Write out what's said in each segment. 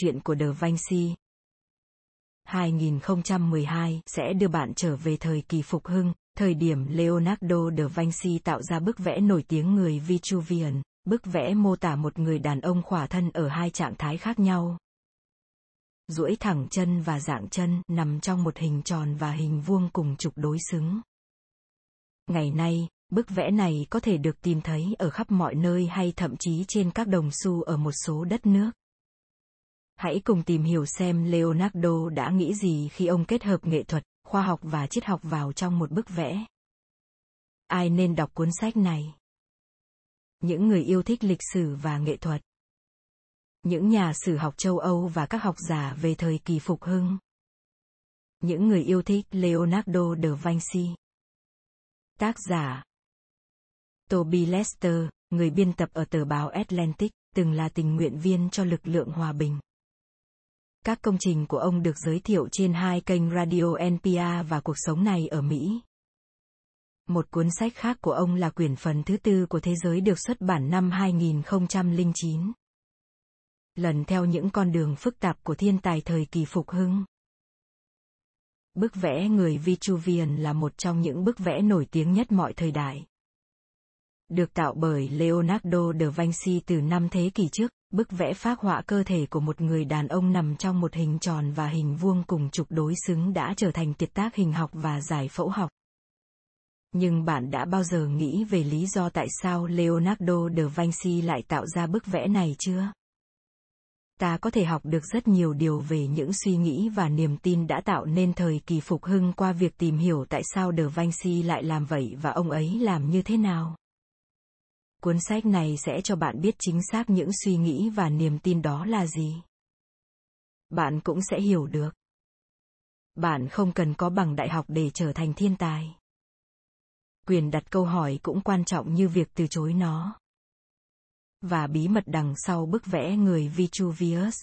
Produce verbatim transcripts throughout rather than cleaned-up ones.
chuyện của Da Vinci. hai không một hai sẽ đưa bạn trở về thời kỳ phục hưng, thời điểm Leonardo da Vinci tạo ra bức vẽ nổi tiếng người Vitruvian, bức vẽ mô tả một người đàn ông khỏa thân ở hai trạng thái khác nhau. Duỗi thẳng chân và dạng chân nằm trong một hình tròn và hình vuông cùng trục đối xứng. Ngày nay, bức vẽ này có thể được tìm thấy ở khắp mọi nơi hay thậm chí trên các đồng xu ở một số đất nước. Hãy cùng tìm hiểu xem Leonardo đã nghĩ gì khi ông kết hợp nghệ thuật, khoa học và triết học vào trong một bức vẽ. Ai nên đọc cuốn sách này? Những người yêu thích lịch sử và nghệ thuật. Những nhà sử học châu Âu và các học giả về thời kỳ phục hưng. Những người yêu thích Leonardo da Vinci. Tác giả Toby Lester, người biên tập ở tờ báo Atlantic, từng là tình nguyện viên cho lực lượng hòa bình. Các công trình của ông được giới thiệu trên hai kênh radio N P R và Cuộc Sống Này ở Mỹ. Một cuốn sách khác của ông là quyển phần thứ tư của thế giới được xuất bản năm hai nghìn không trăm lẻ chín. Lần theo những con đường phức tạp của thiên tài thời kỳ phục hưng. Bức vẽ người Vitruvian là một trong những bức vẽ nổi tiếng nhất mọi thời đại. Được tạo bởi Leonardo da Vinci từ năm thế kỷ trước, bức vẽ phác họa cơ thể của một người đàn ông nằm trong một hình tròn và hình vuông cùng trục đối xứng đã trở thành kiệt tác hình học và giải phẫu học. Nhưng bạn đã bao giờ nghĩ về lý do tại sao Leonardo da Vinci lại tạo ra bức vẽ này chưa? Ta có thể học được rất nhiều điều về những suy nghĩ và niềm tin đã tạo nên thời kỳ phục hưng qua việc tìm hiểu tại sao Da Vinci lại làm vậy và ông ấy làm như thế nào. Cuốn sách này sẽ cho bạn biết chính xác những suy nghĩ và niềm tin đó là gì. Bạn cũng sẽ hiểu được. Bạn không cần có bằng đại học để trở thành thiên tài. Quyền đặt câu hỏi cũng quan trọng như việc từ chối nó. Và bí mật đằng sau bức vẽ người Vitruvius.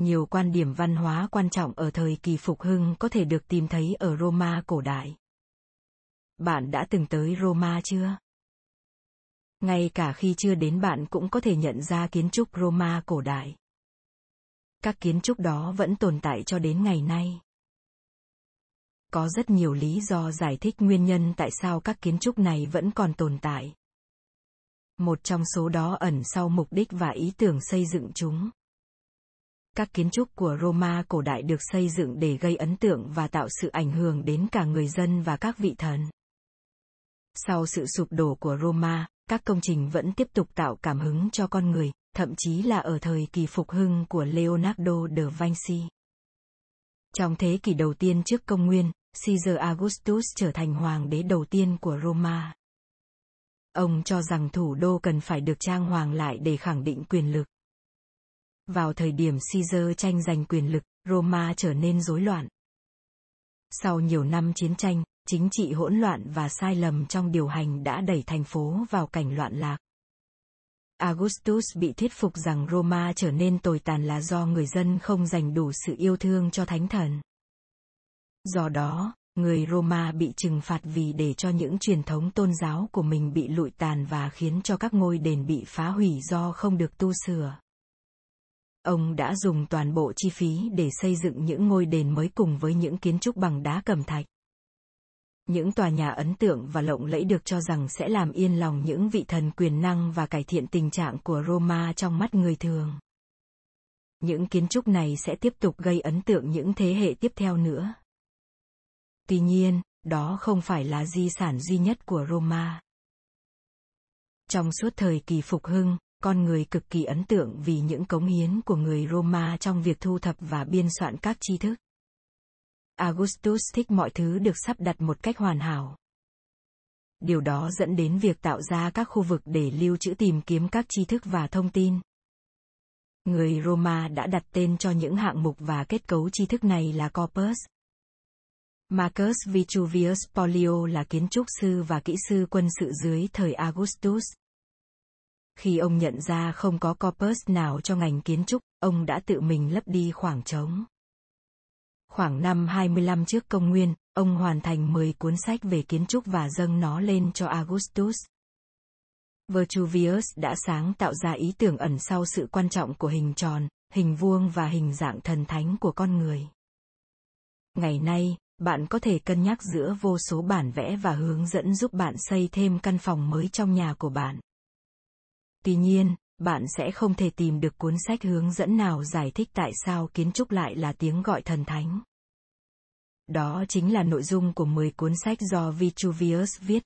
Nhiều quan điểm văn hóa quan trọng ở thời kỳ phục hưng có thể được tìm thấy ở Roma cổ đại. Bạn đã từng tới Roma chưa? Ngay cả khi chưa đến bạn cũng có thể nhận ra kiến trúc Roma cổ đại. Các kiến trúc đó vẫn tồn tại cho đến ngày nay. Có rất nhiều lý do giải thích nguyên nhân tại sao các kiến trúc này vẫn còn tồn tại. Một trong số đó ẩn sau mục đích và ý tưởng xây dựng chúng. Các kiến trúc của Roma cổ đại được xây dựng để gây ấn tượng và tạo sự ảnh hưởng đến cả người dân và các vị thần. Sau sự sụp đổ của Roma, các công trình vẫn tiếp tục tạo cảm hứng cho con người, thậm chí là ở thời kỳ phục hưng của Leonardo da Vinci. Trong thế kỷ đầu tiên trước công nguyên, Caesar Augustus trở thành hoàng đế đầu tiên của Roma. Ông cho rằng thủ đô cần phải được trang hoàng lại để khẳng định quyền lực. Vào thời điểm Caesar tranh giành quyền lực, Roma trở nên rối loạn. Sau nhiều năm chiến tranh, chính trị hỗn loạn và sai lầm trong điều hành đã đẩy thành phố vào cảnh loạn lạc. Augustus bị thuyết phục rằng Roma trở nên tồi tàn là do người dân không dành đủ sự yêu thương cho thánh thần. Do đó, người Roma bị trừng phạt vì để cho những truyền thống tôn giáo của mình bị lụi tàn và khiến cho các ngôi đền bị phá hủy do không được tu sửa. Ông đã dùng toàn bộ chi phí để xây dựng những ngôi đền mới cùng với những kiến trúc bằng đá cẩm thạch. Những tòa nhà ấn tượng và lộng lẫy được cho rằng sẽ làm yên lòng những vị thần quyền năng và cải thiện tình trạng của Roma trong mắt người thường. Những kiến trúc này sẽ tiếp tục gây ấn tượng những thế hệ tiếp theo nữa. Tuy nhiên, đó không phải là di sản duy nhất của Roma. Trong suốt thời kỳ phục hưng, con người cực kỳ ấn tượng vì những cống hiến của người Roma trong việc thu thập và biên soạn các tri thức. Augustus thích mọi thứ được sắp đặt một cách hoàn hảo. Điều đó dẫn đến việc tạo ra các khu vực để lưu trữ tìm kiếm các tri thức và thông tin. Người Roma đã đặt tên cho những hạng mục và kết cấu tri thức này là Corpus. Marcus Vitruvius Pollio là kiến trúc sư và kỹ sư quân sự dưới thời Augustus. Khi ông nhận ra không có corpus nào cho ngành kiến trúc, ông đã tự mình lấp đi khoảng trống. Khoảng năm hai mươi lăm trước công nguyên, ông hoàn thành mười cuốn sách về kiến trúc và dâng nó lên cho Augustus. Vitruvius đã sáng tạo ra ý tưởng ẩn sau sự quan trọng của hình tròn, hình vuông và hình dạng thần thánh của con người. Ngày nay, bạn có thể cân nhắc giữa vô số bản vẽ và hướng dẫn giúp bạn xây thêm căn phòng mới trong nhà của bạn. Tuy nhiên, bạn sẽ không thể tìm được cuốn sách hướng dẫn nào giải thích tại sao kiến trúc lại là tiếng gọi thần thánh. Đó chính là nội dung của mười cuốn sách do Vitruvius viết.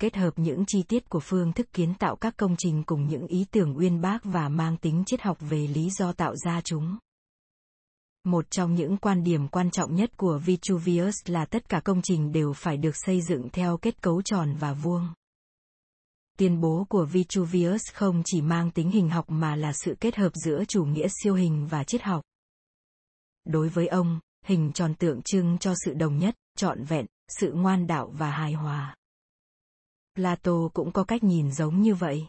Kết hợp những chi tiết của phương thức kiến tạo các công trình cùng những ý tưởng uyên bác và mang tính triết học về lý do tạo ra chúng. Một trong những quan điểm quan trọng nhất của Vitruvius là tất cả công trình đều phải được xây dựng theo kết cấu tròn và vuông. Tuyên bố của Vitruvius không chỉ mang tính hình học mà là sự kết hợp giữa chủ nghĩa siêu hình và triết học. Đối với ông, hình tròn tượng trưng cho sự đồng nhất, trọn vẹn, sự ngoan đạo và hài hòa. Plato cũng có cách nhìn giống như vậy.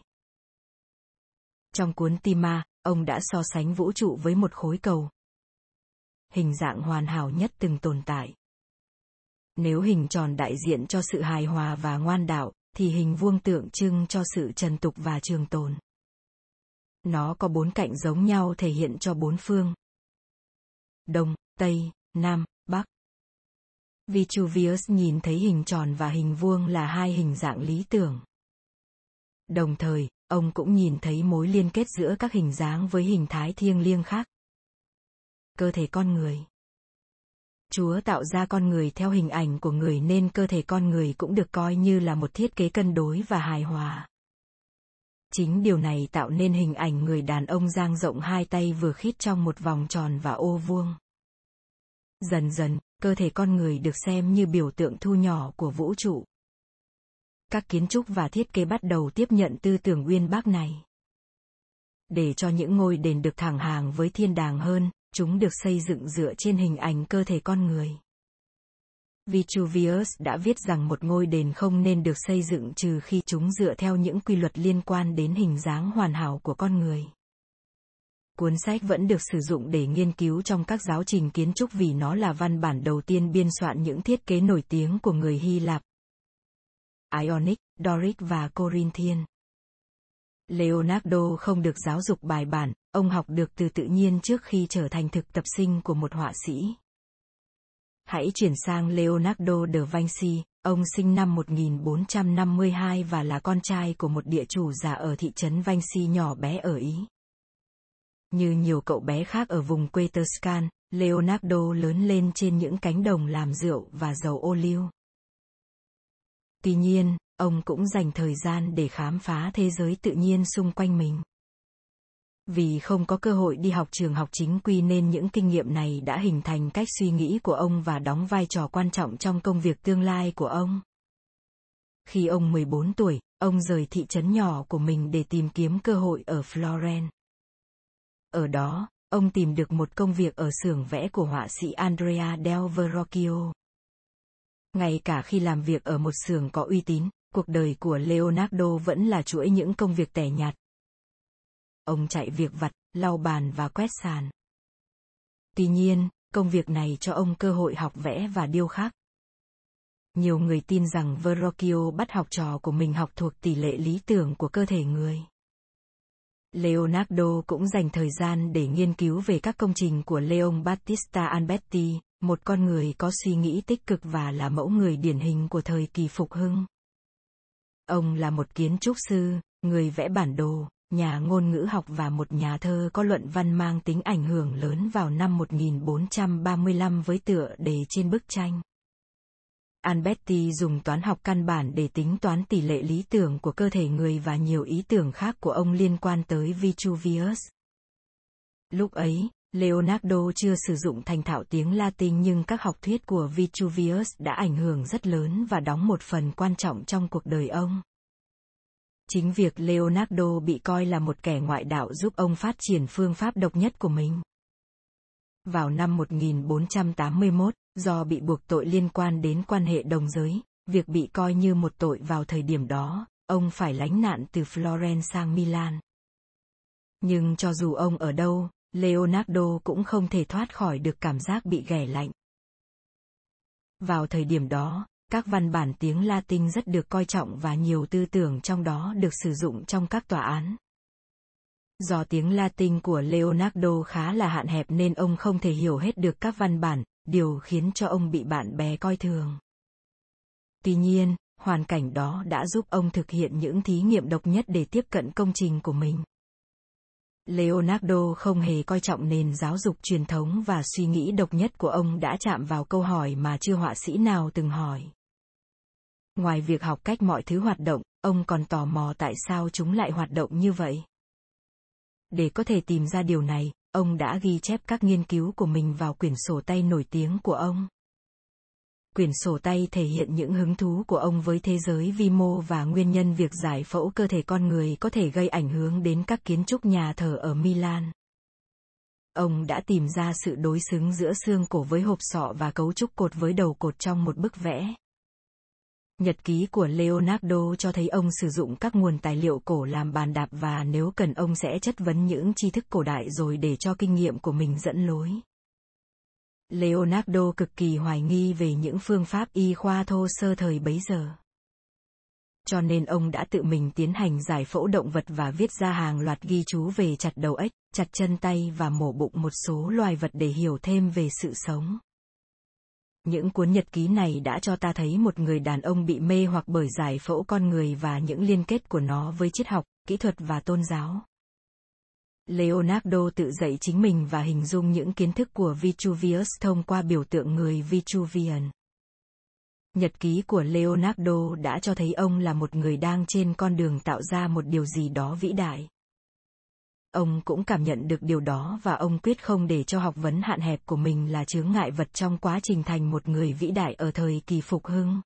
Trong cuốn Timaeus, ông đã so sánh vũ trụ với một khối cầu. Hình dạng hoàn hảo nhất từng tồn tại. Nếu hình tròn đại diện cho sự hài hòa và ngoan đạo, thì hình vuông tượng trưng cho sự trần tục và trường tồn. Nó có bốn cạnh giống nhau thể hiện cho bốn phương. Đông, Tây, Nam, Bắc. Vitruvius nhìn thấy hình tròn và hình vuông là hai hình dạng lý tưởng. Đồng thời, ông cũng nhìn thấy mối liên kết giữa các hình dáng với hình thái thiêng liêng khác. Cơ thể con người. Chúa tạo ra con người theo hình ảnh của người nên cơ thể con người cũng được coi như là một thiết kế cân đối và hài hòa. Chính điều này tạo nên hình ảnh người đàn ông dang rộng hai tay vừa khít trong một vòng tròn và ô vuông. Dần dần, cơ thể con người được xem như biểu tượng thu nhỏ của vũ trụ. Các kiến trúc và thiết kế bắt đầu tiếp nhận tư tưởng uyên bác này. Để cho những ngôi đền được thẳng hàng với thiên đàng hơn, chúng được xây dựng dựa trên hình ảnh cơ thể con người. Vitruvius đã viết rằng một ngôi đền không nên được xây dựng trừ khi chúng dựa theo những quy luật liên quan đến hình dáng hoàn hảo của con người. Cuốn sách vẫn được sử dụng để nghiên cứu trong các giáo trình kiến trúc vì nó là văn bản đầu tiên biên soạn những thiết kế nổi tiếng của người Hy Lạp, Ionic, Doric và Corinthian. Leonardo không được giáo dục bài bản, ông học được từ tự nhiên trước khi trở thành thực tập sinh của một họa sĩ. Hãy chuyển sang Leonardo da Vinci, ông sinh năm một nghìn bốn trăm năm mươi hai và là con trai của một địa chủ già ở thị trấn Vinci nhỏ bé ở Ý. Như nhiều cậu bé khác ở vùng quê Tuscany, Leonardo lớn lên trên những cánh đồng làm rượu và dầu ô liu. Tuy nhiên, ông cũng dành thời gian để khám phá thế giới tự nhiên xung quanh mình. Vì không có cơ hội đi học trường học chính quy nên những kinh nghiệm này đã hình thành cách suy nghĩ của ông và đóng vai trò quan trọng trong công việc tương lai của ông. Khi ông mười bốn tuổi, ông rời thị trấn nhỏ của mình để tìm kiếm cơ hội ở Florence. Ở đó, ông tìm được một công việc ở xưởng vẽ của họa sĩ Andrea del Verrocchio. Ngay cả khi làm việc ở một xưởng có uy tín, cuộc đời của Leonardo vẫn là chuỗi những công việc tẻ nhạt. Ông chạy việc vặt, lau bàn và quét sàn. Tuy nhiên, công việc này cho ông cơ hội học vẽ và điêu khắc. Nhiều người tin rằng Verrocchio bắt học trò của mình học thuộc tỷ lệ lý tưởng của cơ thể người. Leonardo cũng dành thời gian để nghiên cứu về các công trình của Leon Battista Alberti, một con người có suy nghĩ tích cực và là mẫu người điển hình của thời kỳ phục hưng. Ông là một kiến trúc sư, người vẽ bản đồ, nhà ngôn ngữ học và một nhà thơ có luận văn mang tính ảnh hưởng lớn vào năm một nghìn bốn trăm ba mươi lăm với tựa đề Trên bức tranh. Alberti dùng toán học căn bản để tính toán tỷ lệ lý tưởng của cơ thể người và nhiều ý tưởng khác của ông liên quan tới Vitruvius. Lúc ấy, Leonardo chưa sử dụng thành thạo tiếng Latin nhưng các học thuyết của Vitruvius đã ảnh hưởng rất lớn và đóng một phần quan trọng trong cuộc đời ông. Chính việc Leonardo bị coi là một kẻ ngoại đạo giúp ông phát triển phương pháp độc nhất của mình. Vào năm một nghìn bốn trăm tám mươi mốt, do bị buộc tội liên quan đến quan hệ đồng giới, việc bị coi như một tội vào thời điểm đó, ông phải lánh nạn từ Florence sang Milan. Nhưng cho dù ông ở đâu, Leonardo cũng không thể thoát khỏi được cảm giác bị ghẻ lạnh. Vào thời điểm đó, các văn bản tiếng Latin rất được coi trọng và nhiều tư tưởng trong đó được sử dụng trong các tòa án. Do tiếng Latin của Leonardo khá là hạn hẹp nên ông không thể hiểu hết được các văn bản, điều khiến cho ông bị bạn bè coi thường. Tuy nhiên, hoàn cảnh đó đã giúp ông thực hiện những thí nghiệm độc nhất để tiếp cận công trình của mình. Leonardo không hề coi trọng nền giáo dục truyền thống và suy nghĩ độc nhất của ông đã chạm vào câu hỏi mà chưa họa sĩ nào từng hỏi. Ngoài việc học cách mọi thứ hoạt động, ông còn tò mò tại sao chúng lại hoạt động như vậy. Để có thể tìm ra điều này, ông đã ghi chép các nghiên cứu của mình vào quyển sổ tay nổi tiếng của ông. Quyển sổ tay thể hiện những hứng thú của ông với thế giới vi mô và nguyên nhân việc giải phẫu cơ thể con người có thể gây ảnh hưởng đến các kiến trúc nhà thờ ở Milan. Ông đã tìm ra sự đối xứng giữa xương cổ với hộp sọ và cấu trúc cột với đầu cột trong một bức vẽ. Nhật ký của Leonardo cho thấy ông sử dụng các nguồn tài liệu cổ làm bàn đạp và nếu cần ông sẽ chất vấn những tri thức cổ đại rồi để cho kinh nghiệm của mình dẫn lối. Leonardo cực kỳ hoài nghi về những phương pháp y khoa thô sơ thời bấy giờ. Cho nên ông đã tự mình tiến hành giải phẫu động vật và viết ra hàng loạt ghi chú về chặt đầu ếch, chặt chân tay và mổ bụng một số loài vật để hiểu thêm về sự sống. Những cuốn nhật ký này đã cho ta thấy một người đàn ông bị mê hoặc bởi giải phẫu con người và những liên kết của nó với triết học, kỹ thuật và tôn giáo. Leonardo tự dạy chính mình và hình dung những kiến thức của Vitruvius thông qua biểu tượng người Vitruvian. Nhật ký của Leonardo đã cho thấy ông là một người đang trên con đường tạo ra một điều gì đó vĩ đại. Ông cũng cảm nhận được điều đó và ông quyết không để cho học vấn hạn hẹp của mình là chướng ngại vật trong quá trình thành một người vĩ đại ở thời kỳ phục hưng.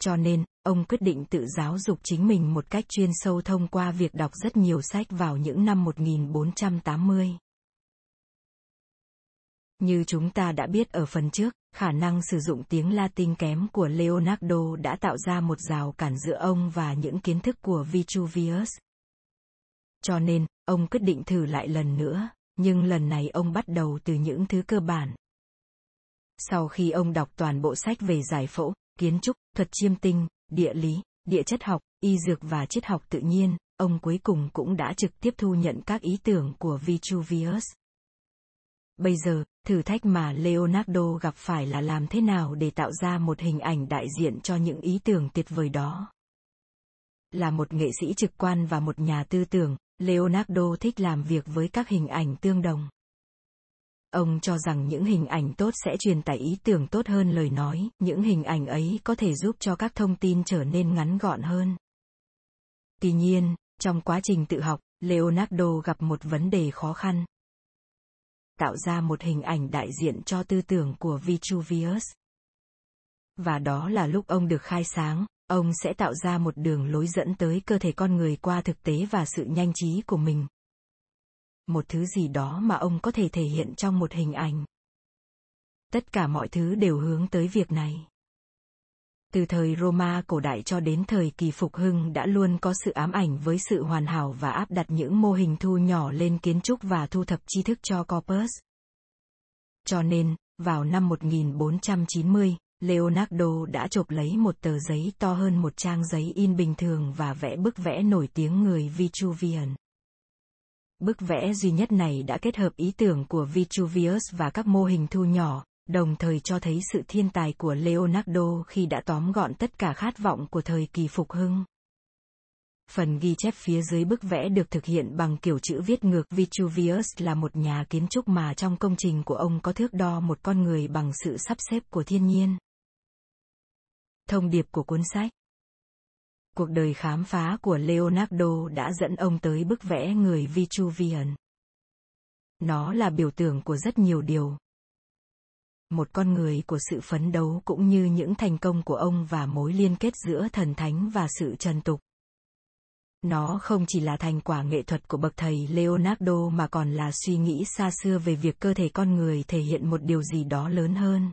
Cho nên, ông quyết định tự giáo dục chính mình một cách chuyên sâu thông qua việc đọc rất nhiều sách vào những năm một nghìn bốn trăm tám mươi. Như chúng ta đã biết ở phần trước, khả năng sử dụng tiếng Latin kém của Leonardo đã tạo ra một rào cản giữa ông và những kiến thức của Vitruvius. Cho nên, ông quyết định thử lại lần nữa, nhưng lần này ông bắt đầu từ những thứ cơ bản. Sau khi ông đọc toàn bộ sách về giải phẫu, kiến trúc, thuật chiêm tinh, địa lý, địa chất học, y dược và triết học tự nhiên, ông cuối cùng cũng đã trực tiếp thu nhận các ý tưởng của Vitruvius. Bây giờ, thử thách mà Leonardo gặp phải là làm thế nào để tạo ra một hình ảnh đại diện cho những ý tưởng tuyệt vời đó. Là một nghệ sĩ trực quan và một nhà tư tưởng, Leonardo thích làm việc với các hình ảnh tương đồng. Ông cho rằng những hình ảnh tốt sẽ truyền tải ý tưởng tốt hơn lời nói, những hình ảnh ấy có thể giúp cho các thông tin trở nên ngắn gọn hơn. Tuy nhiên, trong quá trình tự học, Leonardo gặp một vấn đề khó khăn. Tạo ra một hình ảnh đại diện cho tư tưởng của Vitruvius. Và đó là lúc ông được khai sáng, ông sẽ tạo ra một đường lối dẫn tới cơ thể con người qua thực tế và sự nhanh trí của mình. Một thứ gì đó mà ông có thể thể hiện trong một hình ảnh. Tất cả mọi thứ đều hướng tới việc này. Từ thời Roma cổ đại cho đến thời kỳ phục hưng đã luôn có sự ám ảnh với sự hoàn hảo và áp đặt những mô hình thu nhỏ lên kiến trúc và thu thập tri thức cho Corpus. Cho nên, vào năm một nghìn bốn trăm chín mươi, Leonardo đã chộp lấy một tờ giấy to hơn một trang giấy in bình thường và vẽ bức vẽ nổi tiếng người Vitruvian. Bức vẽ duy nhất này đã kết hợp ý tưởng của Vitruvius và các mô hình thu nhỏ, đồng thời cho thấy sự thiên tài của Leonardo khi đã tóm gọn tất cả khát vọng của thời kỳ phục hưng. Phần ghi chép phía dưới bức vẽ được thực hiện bằng kiểu chữ viết ngược. Vitruvius là một nhà kiến trúc mà trong công trình của ông có thước đo một con người bằng sự sắp xếp của thiên nhiên. Thông điệp của cuốn sách. Cuộc đời khám phá của Leonardo đã dẫn ông tới bức vẽ người Vitruvian. Nó là biểu tượng của rất nhiều điều. Một con người của sự phấn đấu cũng như những thành công của ông và mối liên kết giữa thần thánh và sự trần tục. Nó không chỉ là thành quả nghệ thuật của bậc thầy Leonardo mà còn là suy nghĩ xa xưa về việc cơ thể con người thể hiện một điều gì đó lớn hơn.